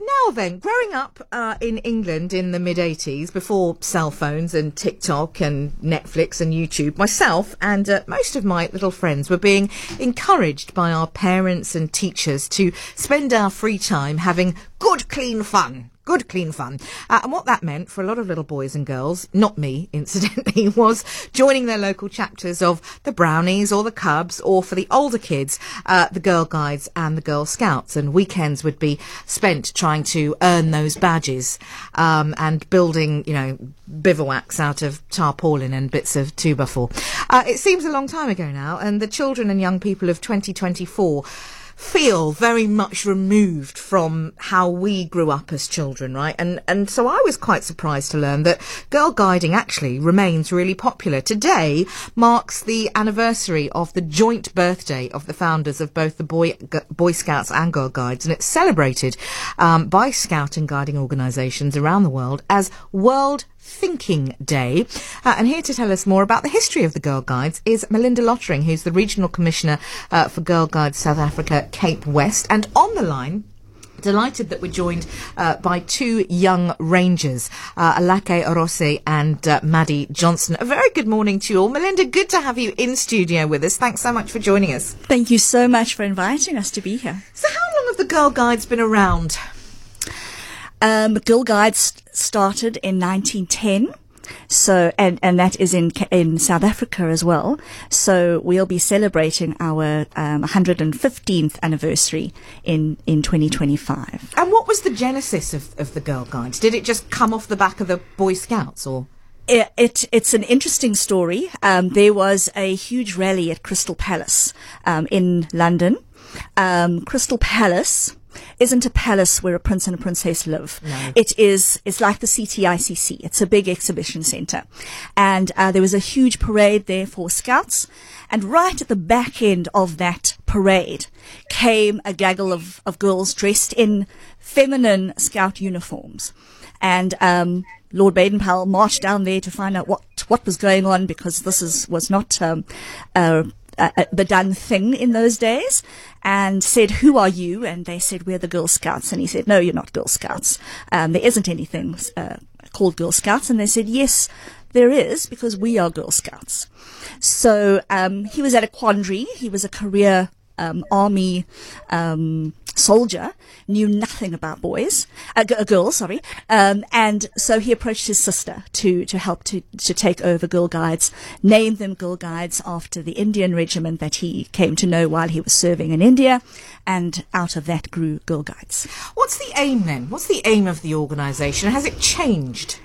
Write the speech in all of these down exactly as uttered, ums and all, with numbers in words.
Right, now then, growing up uh, in England in the mid-eighties, before cell phones and TikTok and Netflix and YouTube, myself and uh, most of my little friends were being encouraged by our parents and teachers to spend our free time having good, clean fun. Good, clean fun. Uh, and what that meant for a lot of little boys and girls, not me, incidentally, was joining their local chapters of the Brownies or the Cubs, or for the older kids, uh, the Girl Guides and the Girl Scouts. And weekends would be spent trying to earn those badges um, and building, you know, bivouacs out of tarpaulin and bits of two-by-four. Uh, it seems a long time ago now, and the children and young people of twenty twenty-four feel very much removed from how we grew up as children, right? And and so I was quite surprised to learn that girl guiding actually remains really popular. Today marks the anniversary of the joint birthday of the founders of both the Boy G- Boy Scouts and Girl Guides, and it's celebrated um, by Scout and guiding organisations around the world as World Thinking Day. Uh, and here to tell us more about the history of the Girl Guides is Melinda Lottering, who's the Regional Commissioner uh, for Girl Guides South Africa, Cape West. And on the line, delighted that we're joined uh, by two young rangers, uh, Alakhe Arosi and uh, Madee Johnston. A very good morning to you all. Melinda, good to have you in studio with us. Thanks so much for joining us. Thank you so much for inviting us to be here. So how long have the Girl Guides been around? Um, Girl Guides started in nineteen ten, so and, and that is in in South Africa as well. So we'll be celebrating our um, one hundred fifteenth anniversary in, in twenty twenty-five. And what was the genesis of, of the Girl Guides? Did it just come off the back of the Boy Scouts, or...? It, it, it's an interesting story. Um, there was a huge rally at Crystal Palace um, in London. Um, Crystal Palace isn't a palace where a prince and a princess live. No. It is, it's like the C T I C C. It's a big exhibition centre. And uh, there was a huge parade there for Scouts. And right at the back end of that parade came a gaggle of, of girls dressed in feminine Scout uniforms. And um, Lord Baden-Powell marched down there to find out what, what was going on, because this is was not um, uh, Uh, the done thing in those days, and said, "Who are you?" And they said, "We're the Girl Scouts." And he said, "No, you're not Girl Scouts. Um, there isn't anything uh, called Girl Scouts." And they said, "Yes, there is, because we are Girl Scouts." So um, he was at a quandary. He was a career um, army um, soldier, knew nothing about boys, uh, g- a girl, sorry. Um, and so he approached his sister to, to help to, to take over Girl Guides, named them Girl Guides after the Indian regiment that he came to know while he was serving in India. And out of that grew Girl Guides. What's the aim then? What's the aim of the organisation? Has it changed?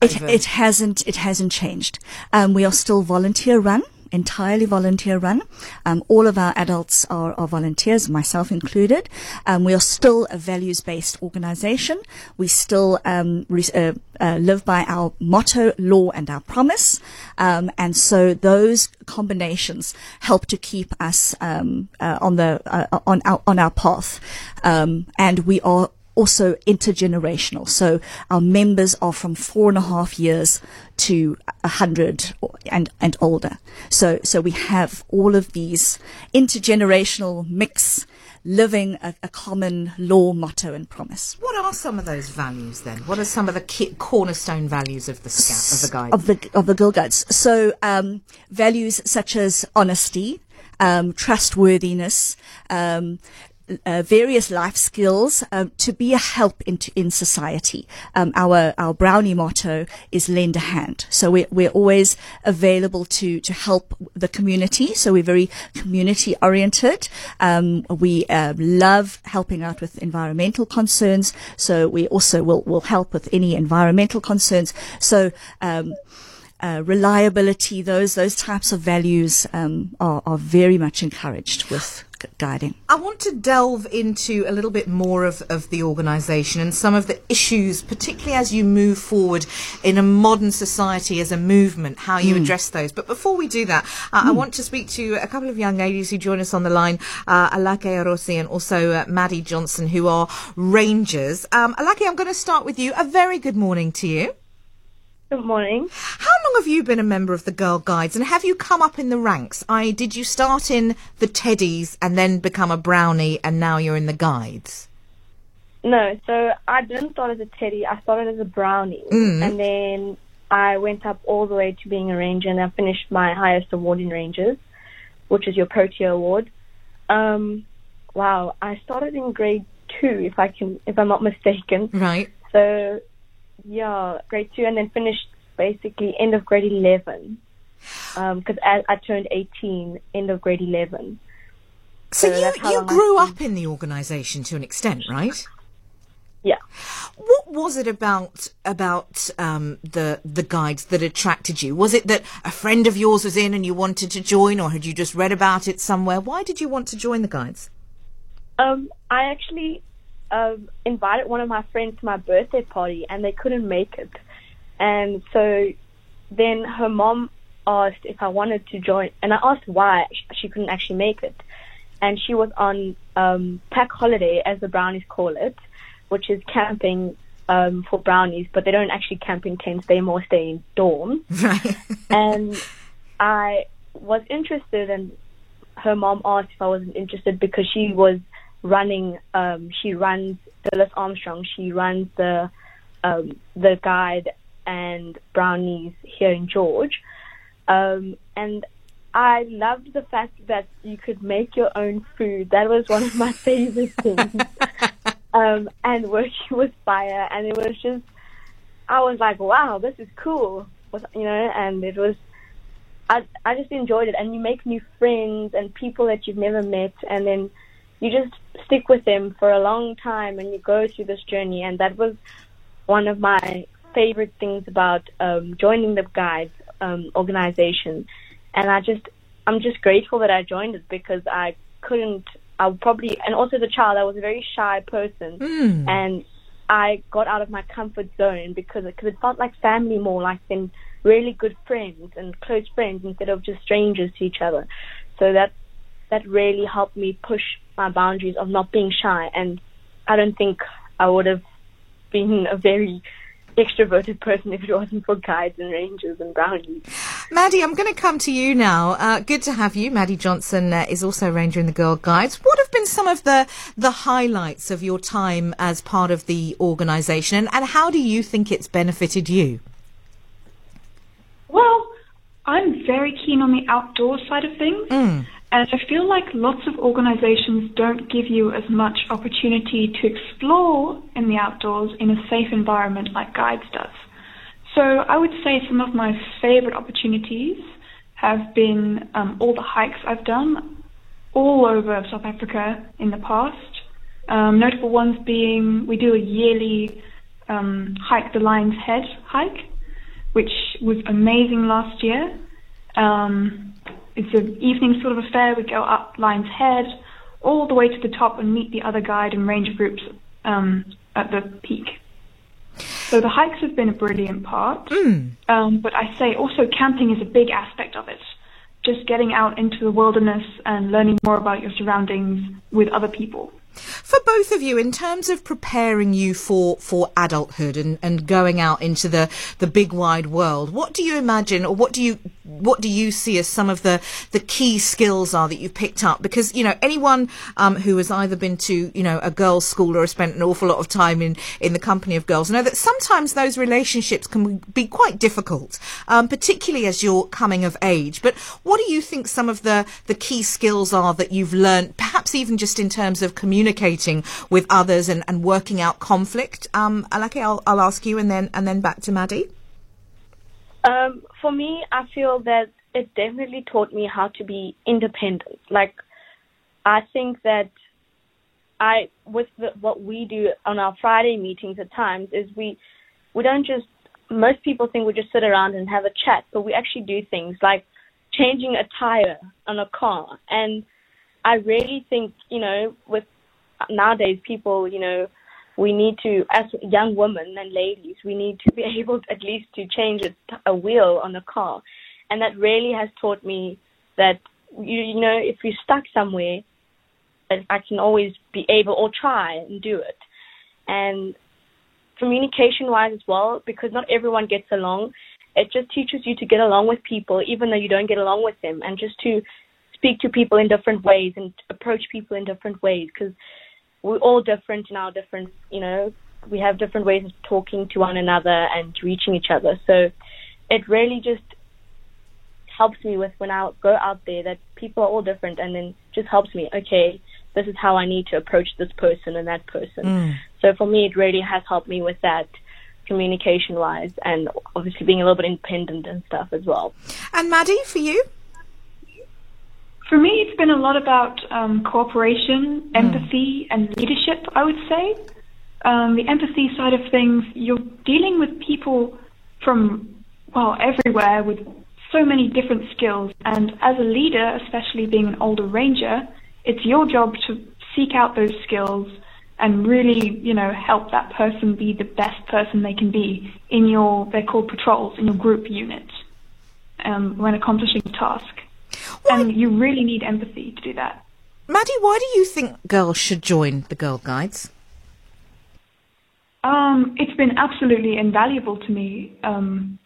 It, it hasn't, it hasn't changed. Um, we are still volunteer run. Entirely volunteer run. Um, all of our adults are, are volunteers, myself included. Um, we are still a values-based organisation. We still um, re- uh, uh, live by our motto, law, and our promise. Um, and so those combinations help to keep us um, uh, on the uh, on our on our path. Um, and we are also intergenerational. So our members are from four and a half years to a hundred and, and older. So, so we have all of these intergenerational mix living a, a common law, motto and promise. What are some of those values then? What are some of the key cornerstone values of the scout, of the guide? Of the, of the Girl Guides. So, um, values such as honesty, um, trustworthiness, um, Uh, various life skills um, to be a help in, in society. Um, our our Brownie motto is lend a hand. So we're, we're always available to, to help the community. So we're very community oriented. Um, we uh, love helping out with environmental concerns. So we also will, will help with any environmental concerns. So um, Uh, reliability, those those types of values um, are, are very much encouraged with g- guiding. I want to delve into a little bit more of, of the organisation and some of the issues, particularly as you move forward in a modern society as a movement, how you mm. address those. But before we do that, uh, mm. I want to speak to a couple of young ladies who join us on the line, uh, Alakhe Arosi and also uh, Madee Johnston, who are rangers. Um, Alakhe, I'm going to start with you. A very good morning to you. Good morning. How long have you been a member of the Girl Guides, and have you come up in the ranks? I did you start in the Teddies and then become a Brownie, and now you're in the Guides? No, so I didn't start as a teddy. I started as a brownie. Mm. And then I went up all the way to being a ranger, and I finished my highest award in rangers, which is your Protea Award. Um, wow, I started in grade two, if I can, if I'm not mistaken. Right. So, yeah, grade two, and then finished basically end of grade eleven, because um, I, I turned eighteen, end of grade eleven. So, so you, you grew up in the organisation to an extent, right? Yeah. What was it about about um, the the guides that attracted you? Was it that a friend of yours was in and you wanted to join, or had you just read about it somewhere? Why did you want to join the guides? Um, I actually um, invited one of my friends to my birthday party, and they couldn't make it. And so then her mom asked if I wanted to join, and I asked why she couldn't actually make it. And she was on um, pack holiday, as the brownies call it, which is camping um, for brownies, but they don't actually camp in tents, they more stay in dorms. Right. And I was interested, and her mom asked if I wasn't interested because she was running, um, she runs, Phyllis Armstrong, she runs the um, the guide and brownies here in George. Um, and I loved the fact that you could make your own food. That was one of my favorite things. Um, and working with fire, and it was just, I was like, wow, this is cool, you know, and it was, I I just enjoyed it, and you make new friends and people that you've never met, and then you just stick with them for a long time, and you go through this journey, and that was one of my favorite things about um, joining the guides um, organization, and I just, I'm just grateful that I joined it, because I couldn't, I probably, and also as a child, I was a very shy person, mm. and I got out of my comfort zone because it, cause it felt like family more, like than really good friends and close friends instead of just strangers to each other. So that that really helped me push my boundaries of not being shy, and I don't think I would have been a very extroverted person if it wasn't for guides and rangers and brownies. Madee, I'm going to come to you now. Uh, good to have you. Madee Johnston uh, is also a ranger in the Girl Guides. What have been some of the the highlights of your time as part of the organisation, and, and how do you think it's benefited you? Well, I'm very keen on the outdoor side of things, mm. and I feel like lots of organisations don't give you as much opportunity to explore in the outdoors in a safe environment like Guides does. So I would say some of my favourite opportunities have been um, all the hikes I've done all over South Africa in the past. Um, notable ones being, we do a yearly um, hike, the Lion's Head hike, which was amazing last year. Um, It's an evening sort of affair. We go up Lion's Head all the way to the top and meet the other guide and ranger groups um, at the peak. So the hikes have been a brilliant part. Mm. Um, but I say also camping is a big aspect of it. Just getting out into the wilderness and learning more about your surroundings with other people. For both of you, in terms of preparing you for, for adulthood and, and going out into the, the big wide world, what do you imagine, or what do you what do you see as some of the, the key skills are that you've picked up? Because, you know, anyone um, who has either been to, you know, a girls' school or spent an awful lot of time in, in the company of girls know that sometimes those relationships can be quite difficult, um, particularly as you're coming of age. But what do you think some of the, the key skills are that you've learned, perhaps even just in terms of communication? communicating with others and, and working out conflict? Um, Alakhe, I'll, I'll ask you and then and then back to Madee. Um, for me, I feel that it definitely taught me how to be independent. Like, I think that I with the, what we do on our Friday meetings at times is we we don't just, most people think we just sit around and have a chat, but we actually do things like changing a tire on a car. And I really think, you know, with nowadays people, you know, we need to, as young women and ladies, we need to be able to, at least to change a, a wheel on a car. And that really has taught me that, you, you know, if you're stuck somewhere, that I can always be able or try and do it. And communication-wise as well, because not everyone gets along, it just teaches you to get along with people, even though you don't get along with them, and just to speak to people in different ways and approach people in different ways, because we're all different in our different, you know, we have different ways of talking to one another and reaching each other. So it really just helps me with when I go out there that people are all different, and then just helps me, okay, this is how I need to approach this person and that person. Mm. So for me, it really has helped me with that, communication-wise, and obviously being a little bit independent and stuff as well. And Madee, for you? For me, it's been a lot about um, cooperation, empathy, mm. and leadership, I would say. Um, the empathy side of things, you're dealing with people from, well, everywhere with so many different skills. And as a leader, especially being an older ranger, it's your job to seek out those skills and really, you know, help that person be the best person they can be in your, they're called patrols, in your group unit, um, when accomplishing a task. Why? And you really need empathy to do that. Madee, why do you think girls should join the Girl Guides? Um, it's been absolutely invaluable to me. Um,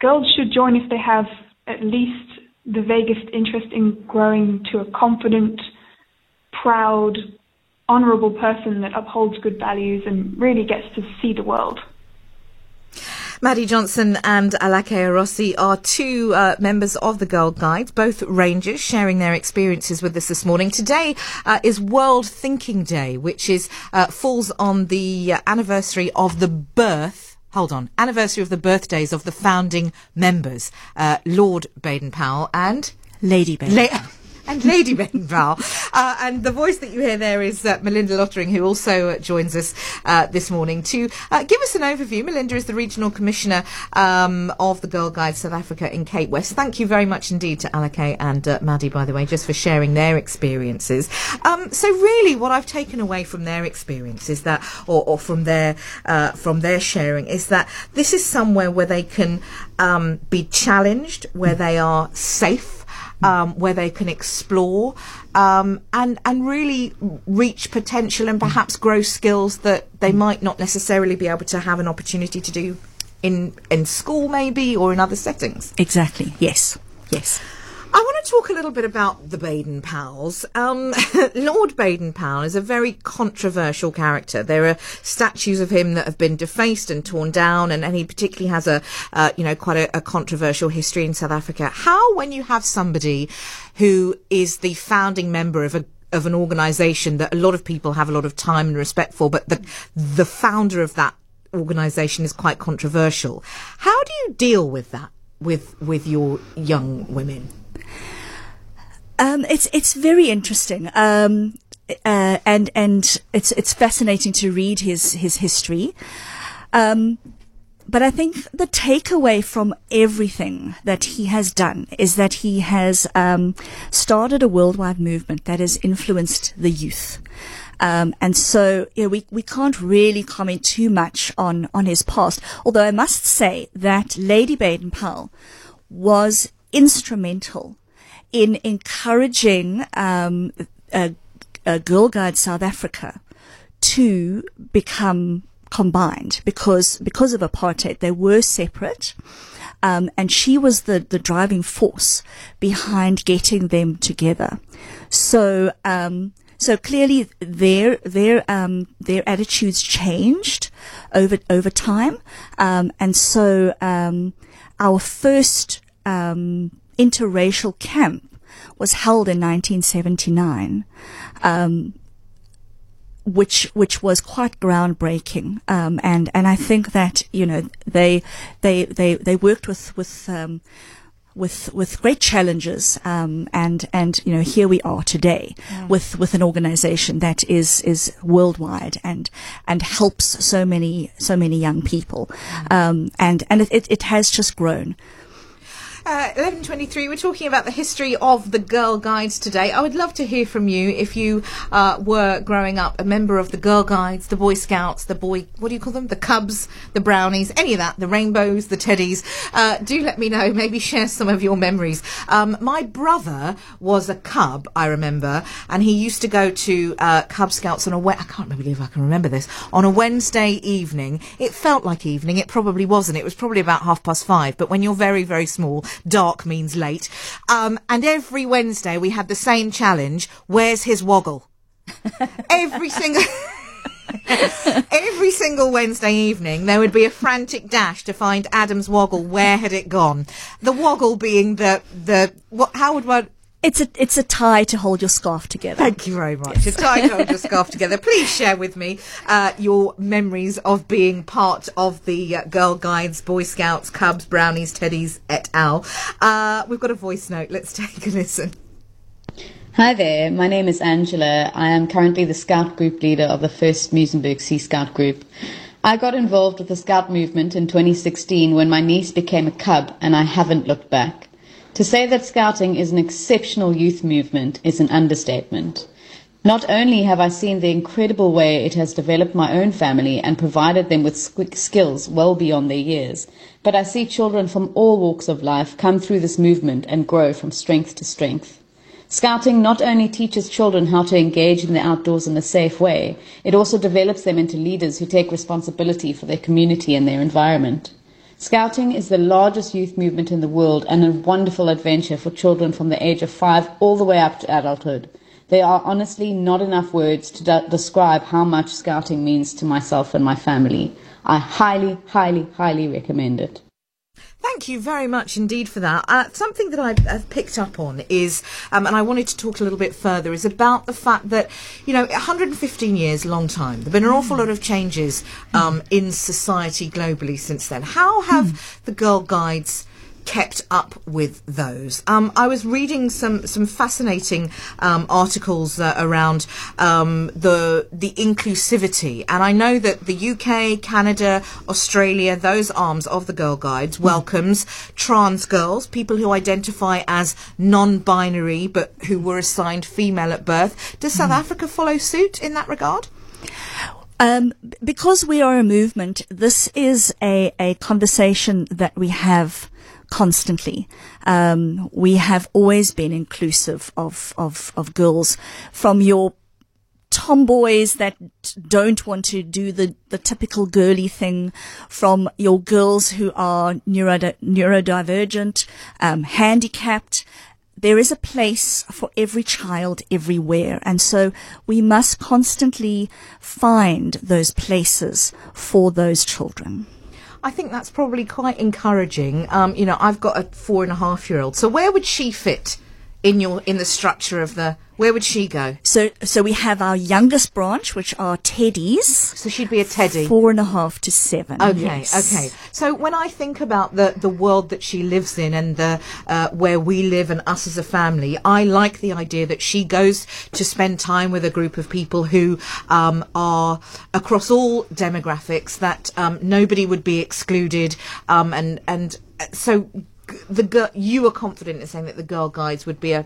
girls should join if they have at least the vaguest interest in growing to a confident, proud, honourable person that upholds good values and really gets to see the world. Madee Johnston and Alakhe Arosi are two uh, members of the Girl Guides, both rangers, sharing their experiences with us this morning. Today uh, is World Thinking Day, which is uh, falls on the uh, anniversary of the birth Hold on. anniversary of the birthdays of the founding members, uh, Lord Baden-Powell and Lady Baden-Powell. La- and Lady Baden-Powell. Uh, and the voice that you hear there is uh, Melinda Lottering, who also joins us uh, this morning to uh, give us an overview. Melinda is the Regional Commissioner um, of the Girl Guides South Africa in Cape West. Thank you very much indeed to Alakhe and uh, Madee, by the way, just for sharing their experiences. Um, so really what I've taken away from their experiences, that, or, or from, their, uh, from their sharing, is that this is somewhere where they can um, be challenged, where they are safe, Um, where they can explore um, and and really reach potential and perhaps grow skills that they might not necessarily be able to have an opportunity to do in in school maybe, or in other settings. Exactly. Yes. Yes. I want to talk a little bit about the Baden-Powells. Um, Lord Baden-Powell is a very controversial character. There are statues of him that have been defaced and torn down, and, and he particularly has a, uh, you know, quite a, a controversial history in South Africa. How, when you have somebody who is the founding member of a of an organisation that a lot of people have a lot of time and respect for, but the the founder of that organisation is quite controversial, how do you deal with that with with your young women? Um, it's it's very interesting, um, uh, and and it's it's fascinating to read his his history. Um, but I think the takeaway from everything that he has done is that he has um, started a worldwide movement that has influenced the youth. Um, and so, you know, we, we can't really comment too much on, on his past, although I must say that Lady Baden-Powell was instrumental in encouraging um, a, a Girl Guide South Africa to become combined, because because of apartheid they were separate, um, and she was the, the driving force behind getting them together. So um, so clearly their their um, their attitudes changed over over time, um, and so um, our first Um, interracial camp was held in nineteen seventy-nine, um, which which was quite groundbreaking, um, and and I think that, you know, they they they they worked with with um, with with great challenges, um, and and you know, here we are today, yeah, with with an organisation that is is worldwide and and helps so many so many young people, mm-hmm. um, and and it, it has just grown. Uh, eleven twenty-three, we're talking about the history of the Girl Guides today. I would love to hear from you if you uh, were growing up a member of the Girl Guides, the Boy Scouts, the Boy, what do you call them? The Cubs, the Brownies, any of that, the Rainbows, the Teddies. Uh, do let me know, maybe share some of your memories. Um, my brother was a Cub, I remember, and he used to go to uh, Cub Scouts on a, we- I can't believe I can remember this, on a Wednesday evening. It felt like evening, it probably wasn't, it was probably about half past five, but when you're very, very small, dark means late. Um, and every Wednesday we had the same challenge. Where's his woggle? Every single... Every single Wednesday evening there would be a frantic dash to find Adam's woggle. Where had it gone? The woggle being the the what? How would one? It's a it's a tie to hold your scarf together. Thank you very much. Yes. A tie to hold your scarf together. Please share with me uh, your memories of being part of the uh, Girl Guides, Boy Scouts, Cubs, Brownies, Teddies, et al. Uh, we've got a voice note. Let's take a listen. Hi there, my name is Angela. I am currently the Scout Group Leader of the First Muizenberg Sea Scout Group. I got involved with the Scout movement in twenty sixteen when my niece became a cub, and I haven't looked back. To say that Scouting is an exceptional youth movement is an understatement. Not only have I seen the incredible way it has developed my own family and provided them with skills well beyond their years, but I see children from all walks of life come through this movement and grow from strength to strength. Scouting not only teaches children how to engage in the outdoors in a safe way, it also develops them into leaders who take responsibility for their community and their environment. Scouting is the largest youth movement in the world and a wonderful adventure for children from the age of five all the way up to adulthood. There are honestly not enough words to de- describe how much Scouting means to myself and my family. I highly, highly, highly recommend it. Thank you very much indeed for that. Uh, something that I've, I've picked up on is, um, and I wanted to talk a little bit further, is about the fact that, you know, one hundred fifteen years, long time. There've been an awful lot of changes um, in society globally since then. How have mm. the Girl Guides kept up with those? Um, I was reading some some fascinating um, articles uh, around um, the the inclusivity, and I know that the U K, Canada, Australia, those arms of the Girl Guides welcomes trans girls, people who identify as non-binary but who were assigned female at birth. Does South mm. Africa follow suit in that regard? Um, because we are a movement, this is a, a conversation that we have constantly. Um, we have always been inclusive of, of, of girls, from your tomboys that don't want to do the, the typical girly thing, from your girls who are neurodi- neurodivergent, um, handicapped. There is a place for every child everywhere. And so we must constantly find those places for those children. I think that's probably quite encouraging. Um, you know, I've got a four and a half year old. So where would she fit in your in the structure of the? Where would she go? So, so we have our youngest branch, which are teddies. So she'd be a teddy, four and a half to seven. Okay, yes. Okay. So when I think about the the world that she lives in and the uh, where we live and us as a family, I like the idea that she goes to spend time with a group of people who um, are across all demographics. That um, nobody would be excluded, um, and and so the you are confident in saying that the Girl Guides would be a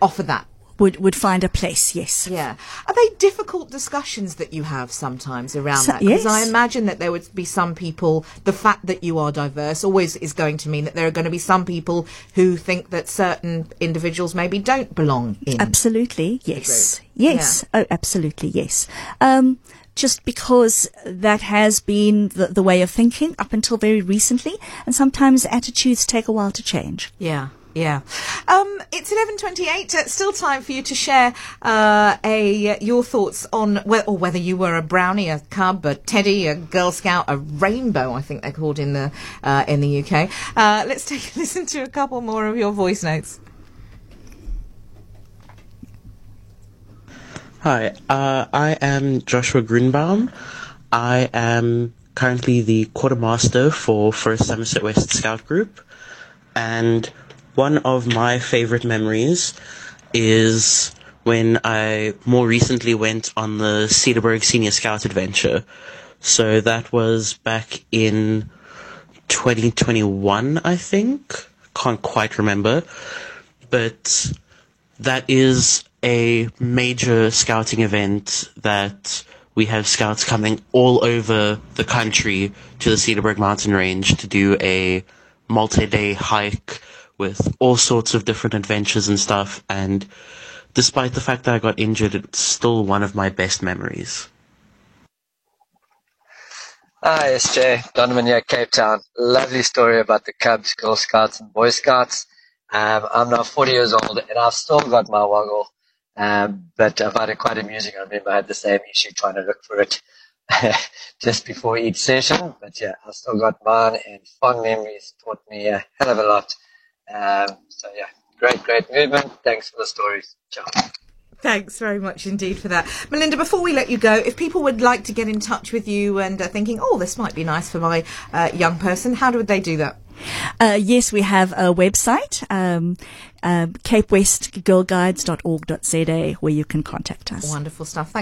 offer that. Would would find a place, yes. Yeah. Are they difficult discussions that you have sometimes around so, that? Because yes. I imagine that there would be some people, the fact that you are diverse always is going to mean that there are going to be some people who think that certain individuals maybe don't belong in. Absolutely, yes. Yes, yeah. Oh, absolutely, yes. Um, just because that has been the, the way of thinking up until very recently, and sometimes attitudes take a while to change. Yeah. Yeah. Um, it's eleven twenty-eight. Uh, still time for you to share uh, a your thoughts on wh- or whether you were a brownie, a cub, a teddy, a Girl Scout, a rainbow, I think they're called in the uh, in the U K. Uh, let's take a listen to a couple more of your voice notes. Hi, uh, I am Joshua Grunbaum. I am currently the quartermaster for First Somerset West Scout Group, and one of my favorite memories is when I more recently went on the Cederberg Senior Scout Adventure. So that was back in twenty twenty-one, I think. Can't quite remember. But that is a major scouting event that we have scouts coming all over the country to the Cederberg mountain range to do a multi-day hike with all sorts of different adventures and stuff, and despite the fact that I got injured, it's still one of my best memories. Hi, S J Donovan here, Cape Town. Lovely story about the Cubs, Girl Scouts, and Boy Scouts. Um, I'm now forty years old, and I've still got my woggle. Um, but I find it quite amusing. I remember I had the same issue trying to look for it just before each session. But yeah, I still got mine, and fond memories taught me a hell of a lot. Um, so yeah, great, great movement. Thanks for the stories. Ciao. Thanks very much indeed for that. Melinda, before we let you go, if people would like to get in touch with you and are thinking, oh, this might be nice for my uh, young person, how would they do that? Uh, yes, we have a website, um, um, capewestgirlguides dot org dot z a, where you can contact us. Wonderful stuff. Thanks.